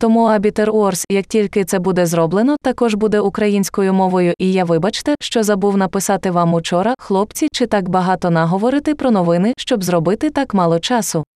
Тому абітер Орс, як тільки це буде зроблено, також буде українською мовою, і я, вибачте, що забув написати вам учора, хлопці, чи так багато наговорити про новини, щоб зробити так мало часу.